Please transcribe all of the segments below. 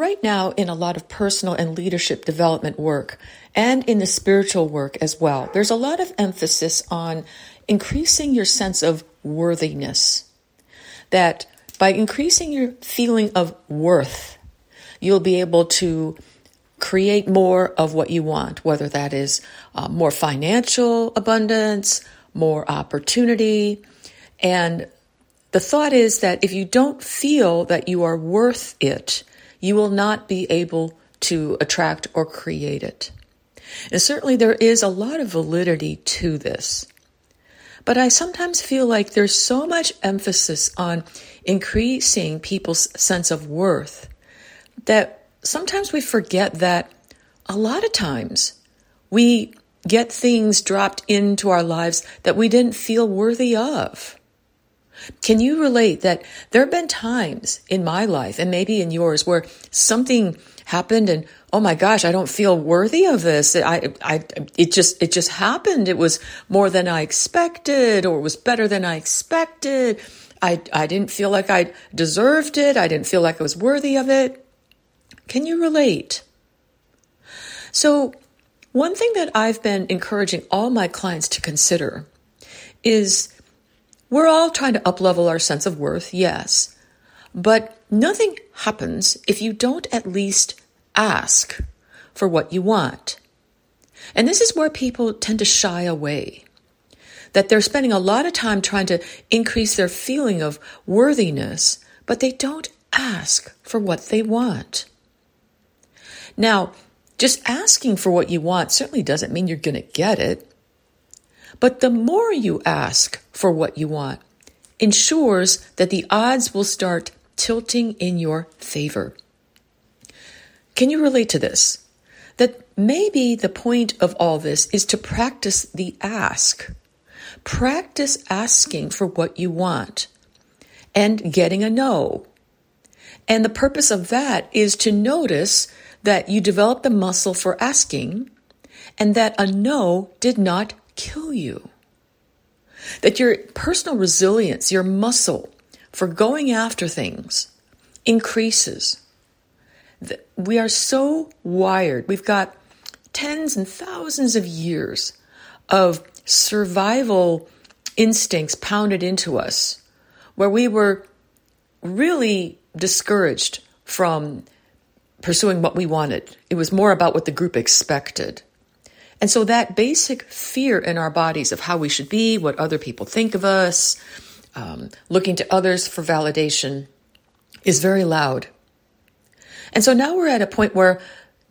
Right now, in a lot of personal and leadership development work, and in the spiritual work as well, there's a lot of emphasis on increasing your sense of worthiness. That by increasing your feeling of worth, you'll be able to create more of what you want, whether that is more financial abundance, more opportunity. And the thought is that if you don't feel that you are worth it, you will not be able to attract or create it. And certainly there is a lot of validity to this. But I sometimes feel like there's so much emphasis on increasing people's sense of worth that sometimes we forget that a lot of times we get things dropped into our lives that we didn't feel worthy of. Can you relate that there have been times in my life and maybe in yours where something happened and, oh my gosh, I don't feel worthy of this. It just happened. It was more than I expected, or it was better than I expected. I didn't feel like I deserved it. I didn't feel like I was worthy of it. Can you relate? So one thing that I've been encouraging all my clients to consider is we're all trying to uplevel our sense of worth, yes, but nothing happens if you don't at least ask for what you want. And this is where people tend to shy away, that they're spending a lot of time trying to increase their feeling of worthiness, but they don't ask for what they want. Now, just asking for what you want certainly doesn't mean you're going to get it. But the more you ask for what you want ensures that the odds will start tilting in your favor. Can you relate to this? That maybe the point of all this is to practice the ask. Practice asking for what you want and getting a no. And the purpose of that is to notice that you develop the muscle for asking and that a no did not kill you. That your personal resilience, your muscle for going after things increases. We are so wired. We've got tens and thousands of years of survival instincts pounded into us where we were really discouraged from pursuing what we wanted. It was more about what the group expected. And so that basic fear in our bodies of how we should be, what other people think of us, looking to others for validation is very loud. And so now we're at a point where,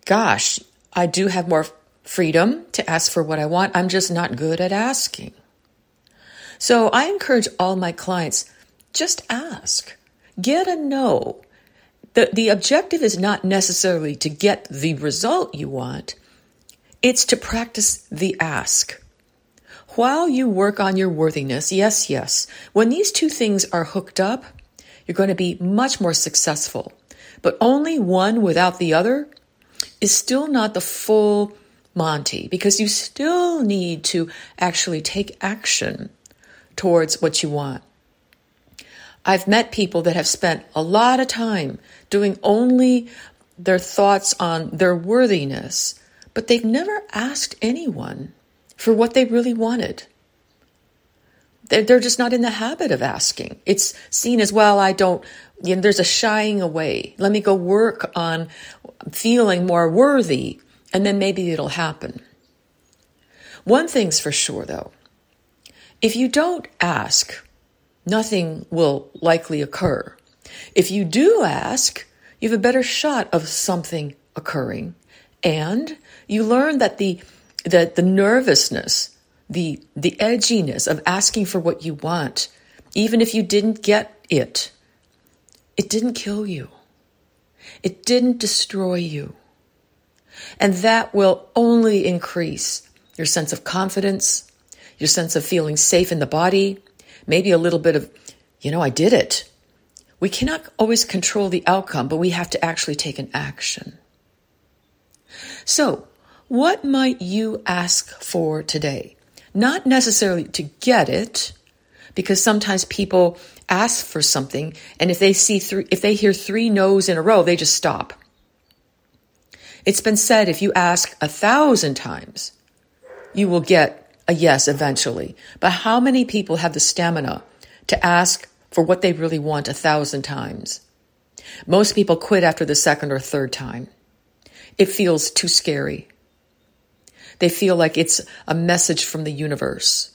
gosh, I do have more freedom to ask for what I want. I'm just not good at asking. So I encourage all my clients, just ask. Get a no. The objective is not necessarily to get the result you want. It's to practice the ask. While you work on your worthiness, yes, when these two things are hooked up, you're going to be much more successful. But only one without the other is still not the full Monty, because you still need to actually take action towards what you want. I've met people that have spent a lot of time doing only their thoughts on their worthiness, but they've never asked anyone for what they really wanted. They're just not in the habit of asking. It's seen as, well, I don't, you know, there's a shying away. Let me go work on feeling more worthy, and then maybe it'll happen. One thing's for sure, though. If you don't ask, nothing will likely occur. If you do ask, you have a better shot of something occurring. And you learn that the nervousness, the edginess of asking for what you want, even if you didn't get it, it didn't kill you. It didn't destroy you. And that will only increase your sense of confidence, your sense of feeling safe in the body, maybe a little bit of, I did it. We cannot always control the outcome, but we have to actually take an action. So, what might you ask for today? Not necessarily to get it, because sometimes people ask for something, and if they hear three no's in a row, they just stop. It's been said if you ask 1,000 times, you will get a yes eventually. But how many people have the stamina to ask for what they really want 1,000 times? Most people quit after the second or third time. It feels too scary. They feel like it's a message from the universe.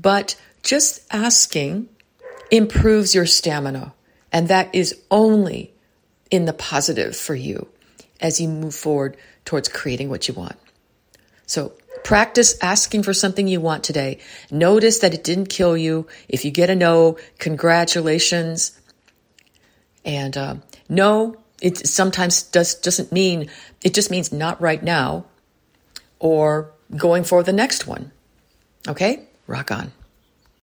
But just asking improves your stamina. And that is only in the positive for you as you move forward towards creating what you want. So practice asking for something you want today. Notice that it didn't kill you. If you get a no, congratulations. And no, it sometimes doesn't mean, it just means not right now or going for the next one. Okay? Rock on.